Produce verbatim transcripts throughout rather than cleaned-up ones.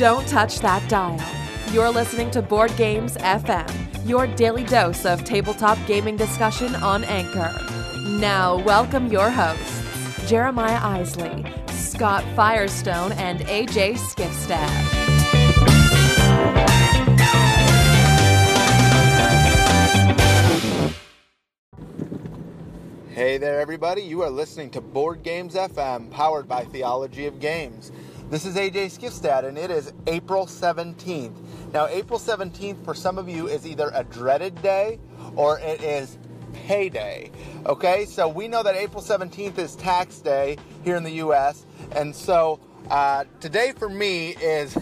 Don't touch that dial. You're listening to Board Games F M, your daily dose of tabletop gaming discussion on Anchor. Now, welcome your hosts, Jeremiah Isley, Scott Firestone, and A J. Skifstad. Hey there, everybody. You are listening to Board Games F M, powered by Theology of Games. This is A J. Skifstad, and it is April seventeenth. Now, April seventeenth, for some of you, is either a dreaded day or it is payday. Okay, so we know that April seventeenth is tax day here in the U S, and so uh, today for me is...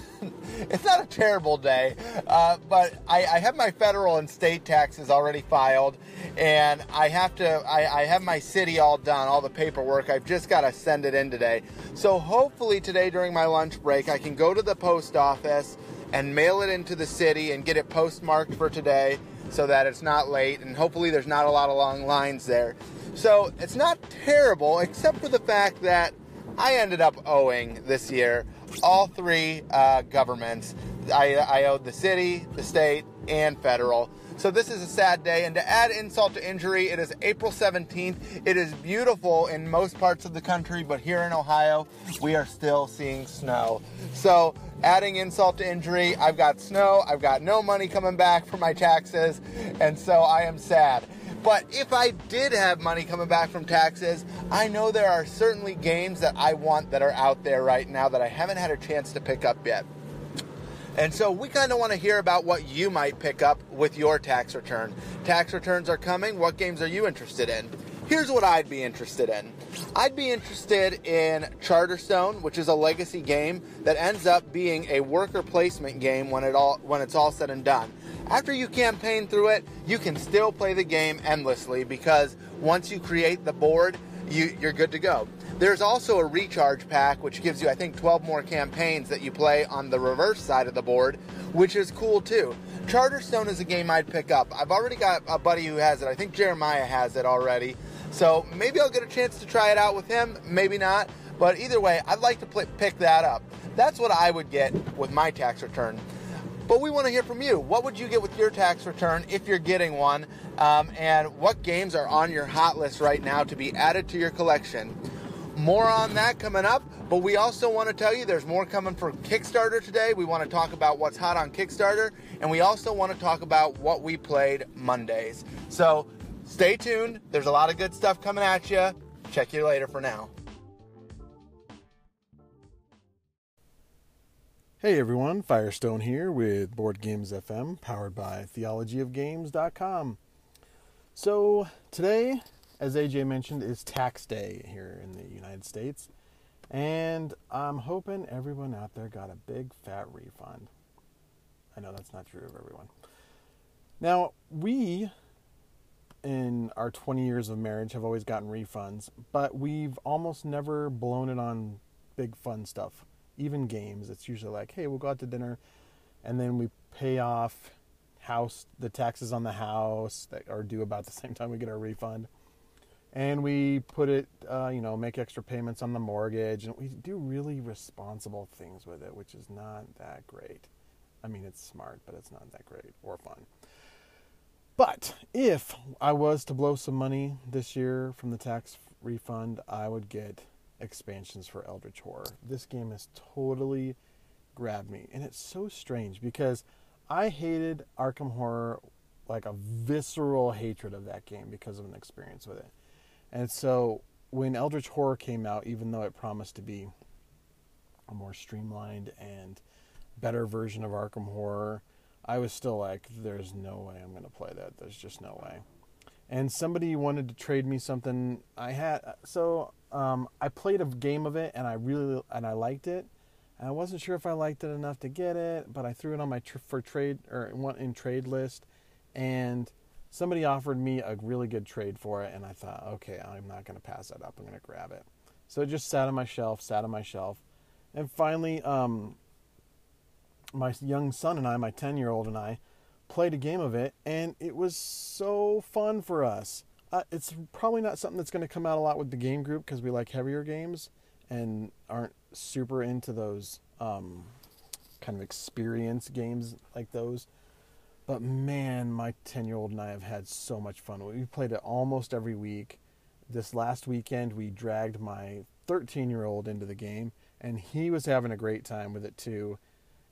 It's not a terrible day, uh, but I, I have my federal and state taxes already filed, and I have to, I, I have my city all done, all the paperwork. I've just got to send it in today. So hopefully today during my lunch break, I can go to the post office and mail it into the city and get it postmarked for today so that it's not late, and hopefully there's not a lot of long lines there. So it's not terrible, except for the fact that I ended up owing this year all three uh, governments. I, I owed the city, the state, and federal. So this is a sad day. And to add insult to injury, it is April seventeenth. It is beautiful in most parts of the country, but here in Ohio, we are still seeing snow. So adding insult to injury, I've got snow, I've got no money coming back for my taxes, and so I am sad. But if I did have money coming back from taxes, I know there are certainly games that I want that are out there right now that I haven't had a chance to pick up yet. And so we kind of want to hear about what you might pick up with your tax return. Tax returns are coming. What games are you interested in? Here's what I'd be interested in. I'd be interested in Charterstone, which is a legacy game that ends up being a worker placement game when it all when it's all said and done. After you campaign through it, you can still play the game endlessly because once you create the board, you, you're good to go. There's also a recharge pack, which gives you, I think, twelve more campaigns that you play on the reverse side of the board, which is cool too. Charterstone is a game I'd pick up. I've already got a buddy who has it. I think Jeremiah has it already. So maybe I'll get a chance to try it out with him, maybe not. But either way, I'd like to play, pick that up. That's what I would get with my tax return. But we want to hear from you. What would you get with your tax return if you're getting one? Um, and what games are on your hot list right now to be added to your collection? More on that coming up. But we also want to tell you there's more coming for Kickstarter today. We want to talk about what's hot on Kickstarter. And we also want to talk about what we played Mondays. So stay tuned. There's a lot of good stuff coming at you. Check you later for now. Hey everyone, Firestone here with Board Games F M, powered by theology of games dot com. So today, as A J mentioned, is tax day here in the United States. And I'm hoping everyone out there got a big fat refund. I know that's not true of everyone. Now, we... in our twenty years of marriage have always gotten refunds, but we've almost never blown it on big fun stuff, even games. It's usually like, hey, we'll go out to dinner, and then we pay off house the taxes on the house that are due about the same time we get our refund, and we put it, uh, you know, make extra payments on the mortgage, and we do really responsible things with it, which is not that great. I mean, it's smart, but it's not that great or fun. But if I was to blow some money this year from the tax refund, I would get expansions for Eldritch Horror. This game has totally grabbed me. And it's so strange because I hated Arkham Horror, like a visceral hatred of that game because of an experience with it. And so when Eldritch Horror came out, even though it promised to be a more streamlined and better version of Arkham Horror, I was still like, there's no way I'm going to play that. There's just no way. And somebody wanted to trade me something I had. So um, I played a game of it, and I really and I liked it. And I wasn't sure if I liked it enough to get it, but I threw it on my tr- for trade or in trade list. And somebody offered me a really good trade for it, and I thought, okay, I'm not going to pass that up. I'm going to grab it. So it just sat on my shelf, sat on my shelf, and finally. Um, My young son and I, my ten-year-old and I, played a game of it, and it was so fun for us. Uh, it's probably not something that's going to come out a lot with the game group because we like heavier games and aren't super into those um, kind of experience games like those. But man, my ten-year-old and I have had so much fun. We played it almost every week. This last weekend, we dragged my thirteen-year-old into the game, and he was having a great time with it too.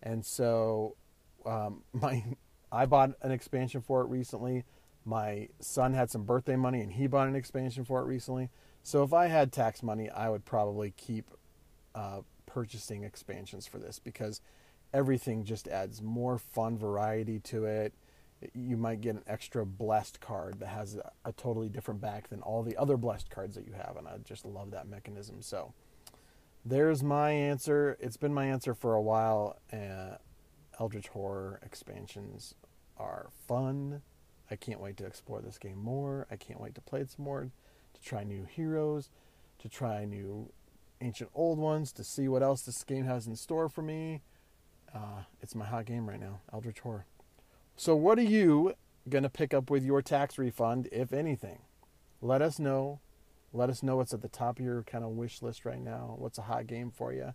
And so um, my I bought an expansion for it recently. My son had some birthday money, and he bought an expansion for it recently. So if I had tax money, I would probably keep uh, purchasing expansions for this, because everything just adds more fun variety to it. You might get an extra blessed card that has a, a totally different back than all the other blessed cards that you have, and I just love that mechanism. So there's my answer. It's been my answer for a while. Uh, Eldritch Horror expansions are fun. I can't wait to explore this game more. I can't wait to play it some more, to try new heroes, to try new ancient old ones, to see what else this game has in store for me. Uh, it's my hot game right now, Eldritch Horror. So what are you going to pick up with your tax refund, if anything? Let us know. Let us know what's at the top of your kind of wish list right now. What's a hot game for you?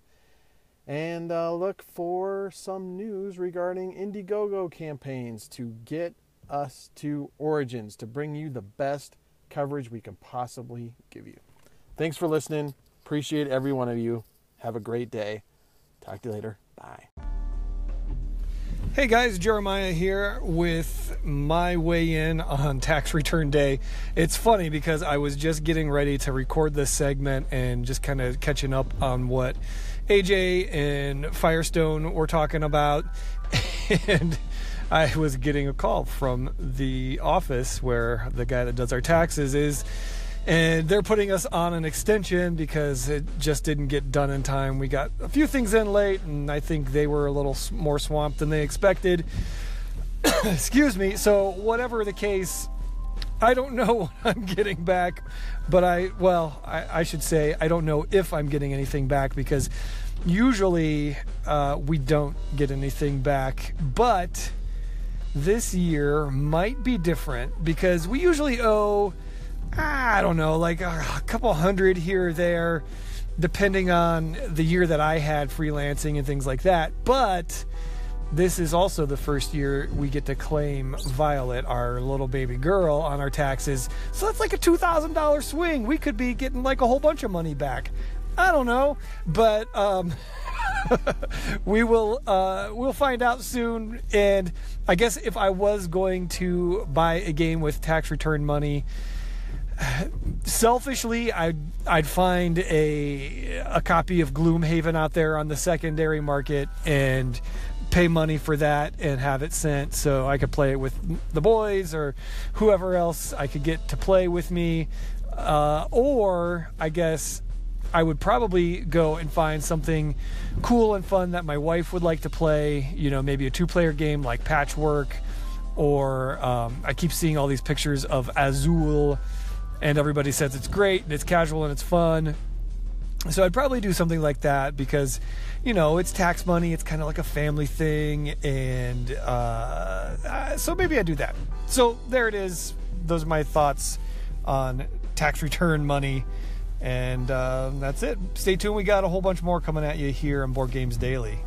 And uh, look for some news regarding Indiegogo campaigns to get us to Origins, to bring you the best coverage we can possibly give you. Thanks for listening. Appreciate every one of you. Have a great day. Talk to you later. Bye. Hey guys, Jeremiah here with my weigh-in on tax return day. It's funny because I was just getting ready to record this segment and just kind of catching up on what A J and Firestone were talking about. And I was getting a call from the office where the guy that does our taxes is, and they're putting us on an extension because it just didn't get done in time. We got a few things in late, and I think they were a little more swamped than they expected. Excuse me. So whatever the case, I don't know what I'm getting back, but I, well, I, I should say I don't know if I'm getting anything back, because usually uh, we don't get anything back, but this year might be different because we usually owe... I don't know, like a couple hundred here or there, depending on the year that I had freelancing and things like that. But this is also the first year we get to claim Violet, our little baby girl, on our taxes. So that's like a two thousand dollars swing. We could be getting like a whole bunch of money back. I don't know, but um, we will uh, we'll find out soon. And I guess if I was going to buy a game with tax return money, selfishly, I'd, I'd find a a copy of Gloomhaven out there on the secondary market and pay money for that and have it sent so I could play it with the boys or whoever else I could get to play with me. Uh, or I guess I would probably go and find something cool and fun that my wife would like to play. You know, maybe a two-player game like Patchwork, or um, I keep seeing all these pictures of Azul, and everybody says it's great, and it's casual, and it's fun. So I'd probably do something like that because, you know, it's tax money. It's kind of like a family thing. And uh, so maybe I do that. So there it is. Those are my thoughts on tax return money. And uh, that's it. Stay tuned. We got a whole bunch more coming at you here on Board Games Daily.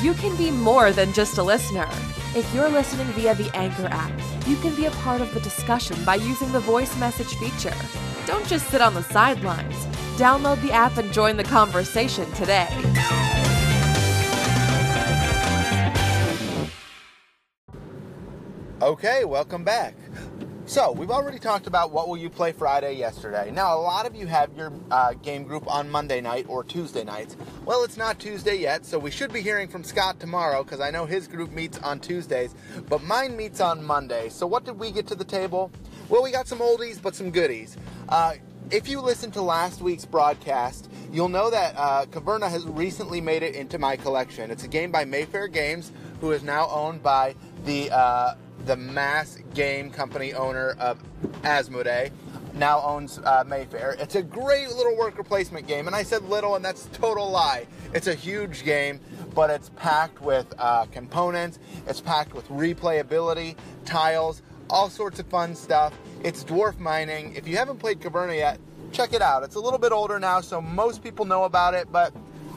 You can be more than just a listener. If you're listening via the Anchor app, you can be a part of the discussion by using the voice message feature. Don't just sit on the sidelines. Download the app and join the conversation today. Okay, welcome back. So, we've already talked about What Will You Play Friday yesterday. Now, a lot of you have your uh, game group on Monday night or Tuesday nights. Well, it's not Tuesday yet, so we should be hearing from Scott tomorrow, because I know his group meets on Tuesdays, but mine meets on Monday. So what did we get to the table? Well, we got some oldies, but some goodies. Uh, if you listened to last week's broadcast, you'll know that uh, Caverna has recently made it into my collection. It's a game by Mayfair Games, who is now owned by the... Uh, the mass game company owner of Asmodee, now owns uh, Mayfair. It's a great little worker placement game, and I said little, and that's a total lie. It's a huge game, but it's packed with uh, components, it's packed with replayability, tiles, all sorts of fun stuff. It's dwarf mining. If you haven't played Caverna yet, check it out. It's a little bit older now, so most people know about it, but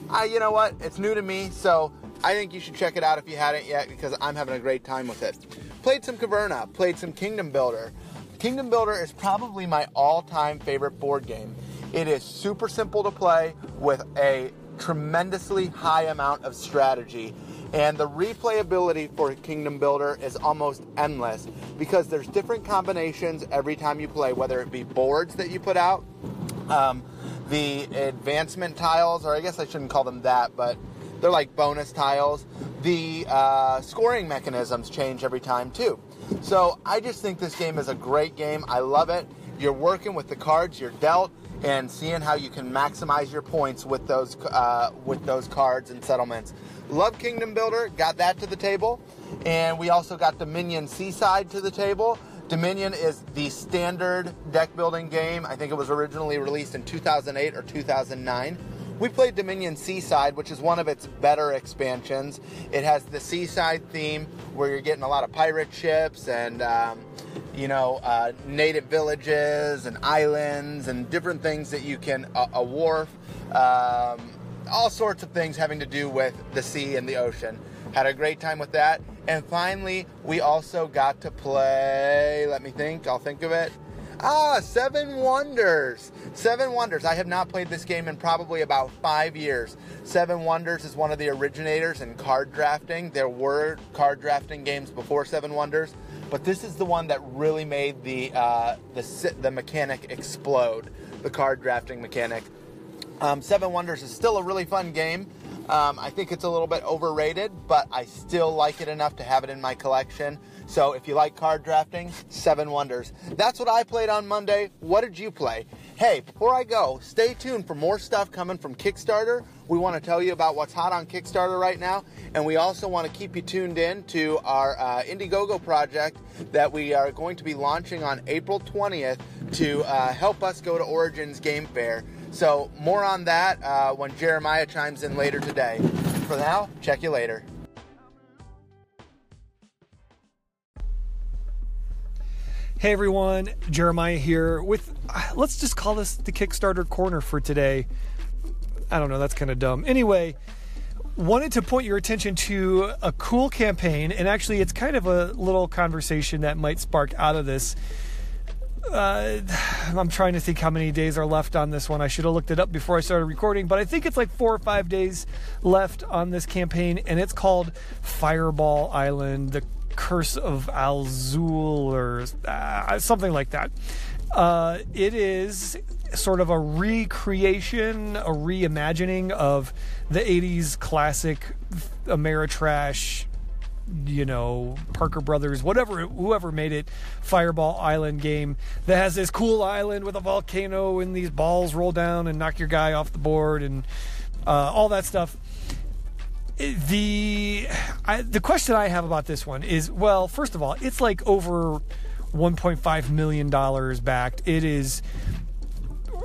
I, you know what? It's new to me, so I think you should check it out if you hadn't yet, because I'm having a great time with it. Played some Caverna, played some Kingdom Builder. Kingdom Builder is probably my all-time favorite board game. It is super simple to play with a tremendously high amount of strategy. And the replayability for Kingdom Builder is almost endless because there's different combinations every time you play, whether it be boards that you put out, um, the advancement tiles, or I guess I shouldn't call them that, but they're like bonus tiles. The uh, scoring mechanisms change every time too. So I just think this game is a great game. I love it. You're working with the cards you're dealt and seeing how you can maximize your points with those uh, with those cards and settlements. Love Kingdom Builder, got that to the table. And we also got Dominion Seaside to the table. Dominion is the standard deck building game. I think it was originally released in two thousand eight or two thousand nine. We played Dominion Seaside, which is one of its better expansions. It has the seaside theme where you're getting a lot of pirate ships and um, you know, uh, native villages and islands and different things that you can, uh, a wharf, um, all sorts of things having to do with the sea and the ocean. Had a great time with that. And finally, we also got to play, let me think, I'll think of it. Ah, Seven Wonders. Seven Wonders. I have not played this game in probably about five years. Seven Wonders is one of the originators in card drafting. There were card drafting games before Seven Wonders, but this is the one that really made the uh, the, the mechanic explode, the card drafting mechanic. Um, Seven Wonders is still a really fun game. Um, I think it's a little bit overrated, but I still like it enough to have it in my collection. So if you like card drafting, Seven Wonders. That's what I played on Monday. What did you play? Hey, before I go, stay tuned for more stuff coming from Kickstarter. We want to tell you about what's hot on Kickstarter right now, and we also want to keep you tuned in to our uh, Indiegogo project that we are going to be launching on April twentieth to uh, help us go to Origins Game Fair. So more on that uh, when Jeremiah chimes in later today. For now, check you later. Hey everyone, Jeremiah here with, let's just call this the Kickstarter corner for today. I don't know, that's kind of dumb. Anyway, wanted to point your attention to a cool campaign, and actually it's kind of a little conversation that might spark out of this. Uh, I'm trying to think how many days are left on this one. I should have looked it up before I started recording, but I think it's like four or five days left on this campaign, and it's called Fireball Island, The Curse of Al-Zul, or uh, something like that. Uh, it is sort of a recreation, a reimagining of the eighties classic Ameritrash, you know, Parker Brothers, whatever, whoever made it, Fireball Island game that has this cool island with a volcano and these balls roll down and knock your guy off the board and uh, all that stuff. The I, the question I have about this one is, well, first of all, it's like over one point five million dollars backed. It is,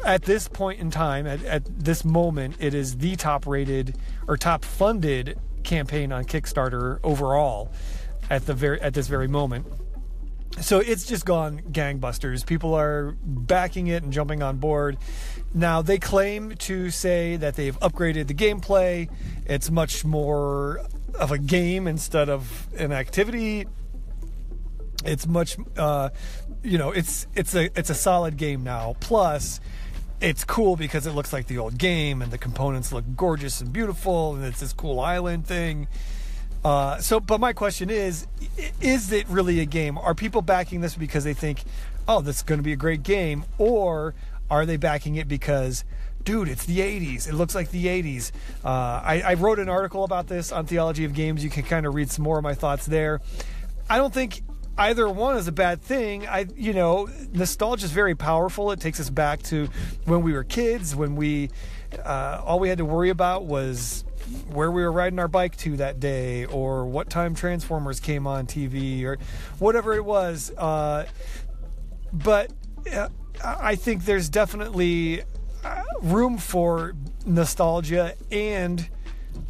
at this point in time, at, at this moment, it is the top rated or top funded campaign on Kickstarter overall at the very at this very moment. So it's just gone gangbusters. People are backing it and jumping on board. Now, they claim to say that they've upgraded the gameplay. It's much more of a game instead of an activity. It's much uh you know, it's it's a it's a solid game now. Plus, it's cool because it looks like the old game and the components look gorgeous and beautiful, and it's this cool island thing. Uh, so, but my question is, is it really a game? Are people backing this because they think, oh, this is going to be a great game? Or are they backing it because, dude, it's the eighties. It looks like the eighties. Uh, I, I wrote an article about this on Theology of Games. You can kind of read some more of my thoughts there. I don't think either one is a bad thing. I, you know, nostalgia is very powerful. It takes us back to when we were kids, when we, uh, all we had to worry about was where we were riding our bike to that day, or what time Transformers came on T V, or whatever it was. Uh, but uh, I think there's definitely room for nostalgia and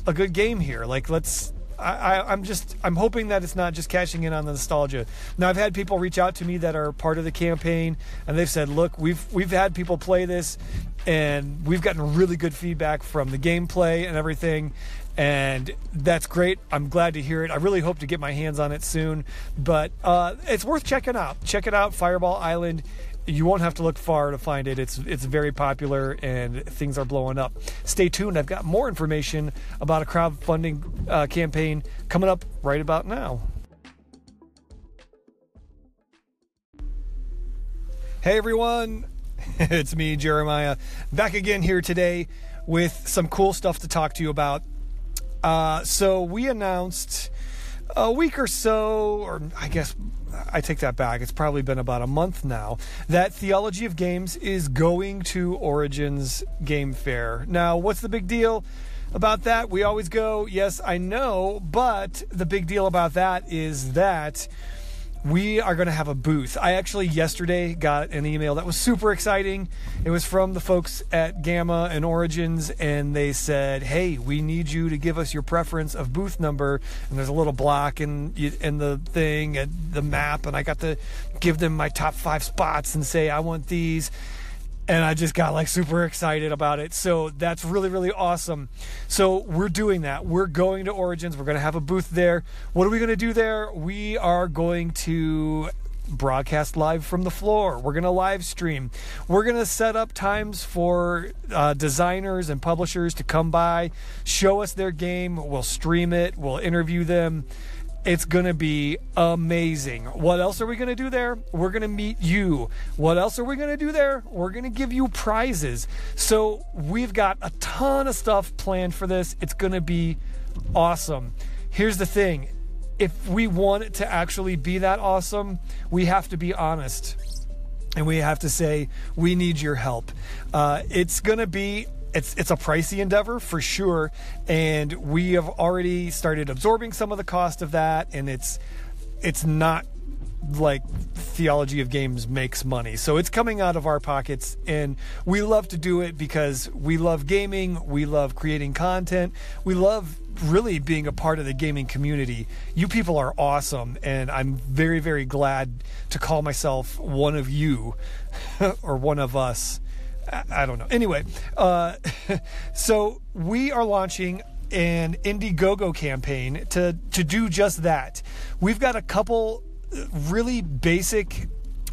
a good game here. Like, let's I, I, I'm just I'm hoping that it's not just cashing in on the nostalgia. Now, I've had people reach out to me that are part of the campaign, and they've said, "Look, we've we've had people play this, and we've gotten really good feedback from the gameplay and everything." And that's great. I'm glad to hear it. I really hope to get my hands on it soon. But uh, it's worth checking out. Check it out, Fireball Island. You won't have to look far to find it. It's it's very popular, and things are blowing up. Stay tuned. I've got more information about a crowdfunding uh, campaign coming up right about now. Hey, everyone. It's me, Jeremiah, back again here today with some cool stuff to talk to you about. Uh, so we announced a week or so, or I guess I take that back. It's probably been about a month now that Theology of Games is going to Origins Game Fair. Now, what's the big deal about that? We always go, yes, I know, but the big deal about that is that we are going to have a booth. I actually yesterday got an email that was super exciting. It was from the folks at Gamma and Origins, and they said, "Hey, we need you to give us your preference of booth number." And there's a little block in in the thing, and the map, and I got to give them my top five spots and say, "I want these." And I just got like super excited about it. So that's really, really awesome. So we're doing that. We're going to Origins. We're going to have a booth there. What are we going to do there? We are going to broadcast live from the floor. We're going to live stream. We're going to set up times for uh, designers and publishers to come by, show us their game. We'll stream it. We'll interview them. It's going to be amazing. What else are we going to do there? We're going to meet you. What else are we going to do there? We're going to give you prizes. So we've got a ton of stuff planned for this. It's going to be awesome. Here's the thing. If we want it to actually be that awesome, we have to be honest. And we have to say, we need your help. Uh, it's going to be It's it's a pricey endeavor for sure, and we have already started absorbing some of the cost of that, and it's it's not like Theology of Games makes money. So it's coming out of our pockets, and we love to do it because we love gaming, we love creating content, we love really being a part of the gaming community. You people are awesome, and I'm very, very glad to call myself one of you or one of us. I don't know. Anyway, uh, so we are launching an Indiegogo campaign to, to do just that. We've got a couple really basic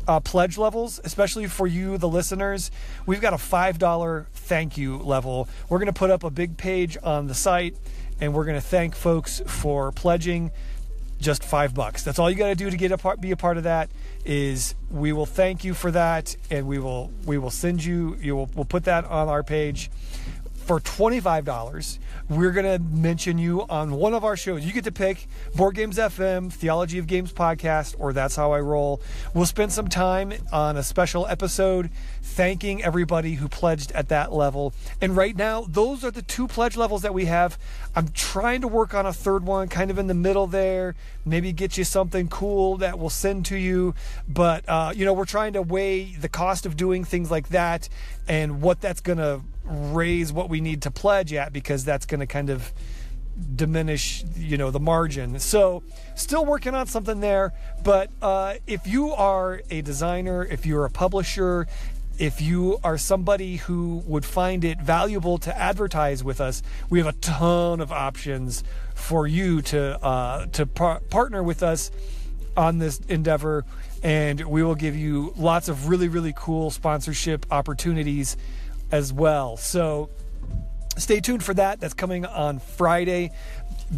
uh, pledge levels, especially for you, the listeners. We've got a five dollars thank you level. We're going to put up a big page on the site, and we're going to thank folks for pledging just five bucks. That's all you got to do to get a part, be a part of that. Is we will thank you for that, and we will we will send you. You will we'll put that on our page for twenty-five dollars. We're gonna mention you on one of our shows. You get to pick Board Games F M, Theology of Games podcast, or That's How I Roll. We'll spend some time on a special episode thanking everybody who pledged at that level. And right now, those are the two pledge levels that we have. I'm trying to work on a third one, kind of in the middle there, maybe get you something cool that we'll send to you. But, uh, you know, we're trying to weigh the cost of doing things like that and what that's going to raise what we need to pledge at, because that's going to kind of diminish, you know, the margin. So still working on something there. But uh, if you are a designer, if you're a publisher, if you are somebody who would find it valuable to advertise with us, we have a ton of options for you to uh, to par- partner with us on this endeavor, and we will give you lots of really, really cool sponsorship opportunities as well. So stay tuned for that. That's coming on Friday.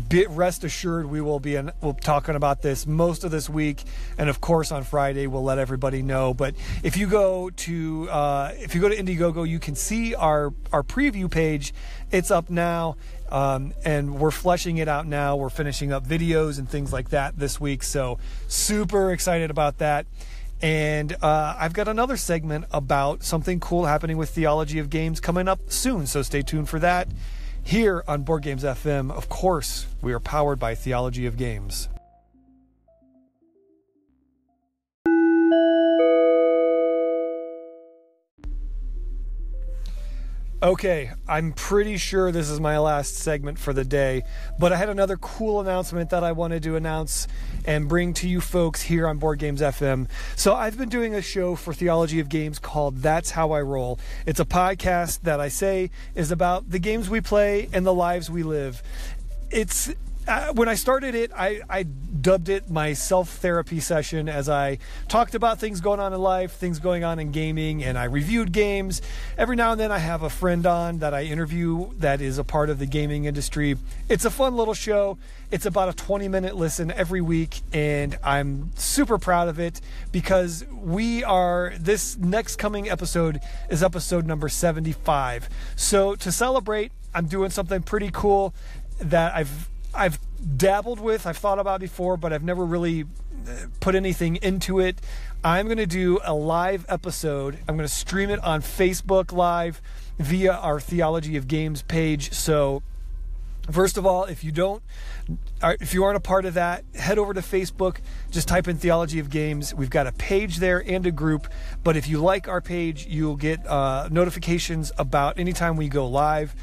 Be, rest assured, we will be an, we'll be talking about this most of this week, and of course on Friday we'll let everybody know. But if you go to uh, if you go to Indiegogo, you can see our our preview page. It's up now, um, and we're fleshing it out now. We're finishing up videos and things like that this week. So super excited about that. And uh, I've got another segment about something cool happening with Theology of Games coming up soon. So stay tuned for that. Here on Board Games F M, of course, we are powered by Theology of Games. Okay, I'm pretty sure this is my last segment for the day, but I had another cool announcement that I wanted to announce and bring to you folks here on Board Games F M. So I've been doing a show for Theology of Games called That's How I Roll. It's a podcast that I say is about the games we play and the lives we live. It's... Uh, when I started it, I, I dubbed it my self-therapy session, as I talked about things going on in life, things going on in gaming, and I reviewed games. Every now and then I have a friend on that I interview that is a part of the gaming industry. It's a fun little show. It's about a twenty-minute listen every week, and I'm super proud of it because we are, this next coming episode is episode number seventy-five. So to celebrate, I'm doing something pretty cool that I've I've dabbled with, I've thought about before, but I've never really put anything into it. I'm going to do a live episode. I'm going to stream it on Facebook Live via our Theology of Games page. So first of all, if you don't, if you aren't a part of that, head over to Facebook, just type in Theology of Games. We've got a page there and a group, but if you like our page, you'll get uh, notifications about anytime we go live.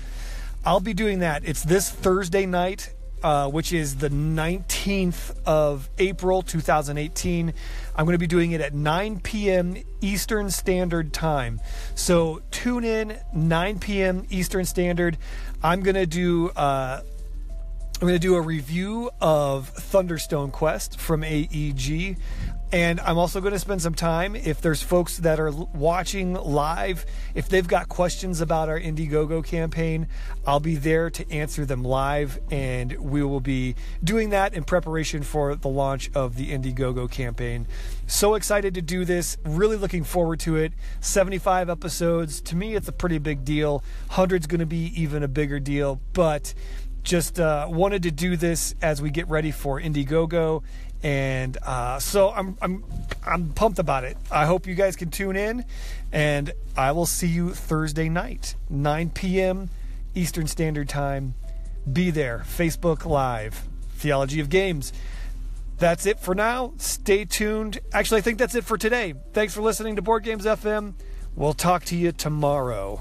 I'll be doing that. It's this Thursday night, Uh, which is the nineteenth of April, two thousand eighteen. I'm going to be doing it at nine p.m. Eastern Standard Time. So tune in, nine p.m. Eastern Standard. I'm going to do... Uh, I'm going to do a review of Thunderstone Quest from A E G. And I'm also going to spend some time, if there's folks that are watching live, if they've got questions about our Indiegogo campaign, I'll be there to answer them live. And we will be doing that in preparation for the launch of the Indiegogo campaign. So excited to do this. Really looking forward to it. seventy-five episodes. To me, it's a pretty big deal. one hundred's going to be even a bigger deal. But... Just uh, wanted to do this as we get ready for Indiegogo, and uh, so I'm I'm I'm pumped about it. I hope you guys can tune in, and I will see you Thursday night, nine p.m. Eastern Standard Time. Be there, Facebook Live, Theology of Games. That's it for now. Stay tuned. Actually, I think that's it for today. Thanks for listening to Board Games F M. We'll talk to you tomorrow.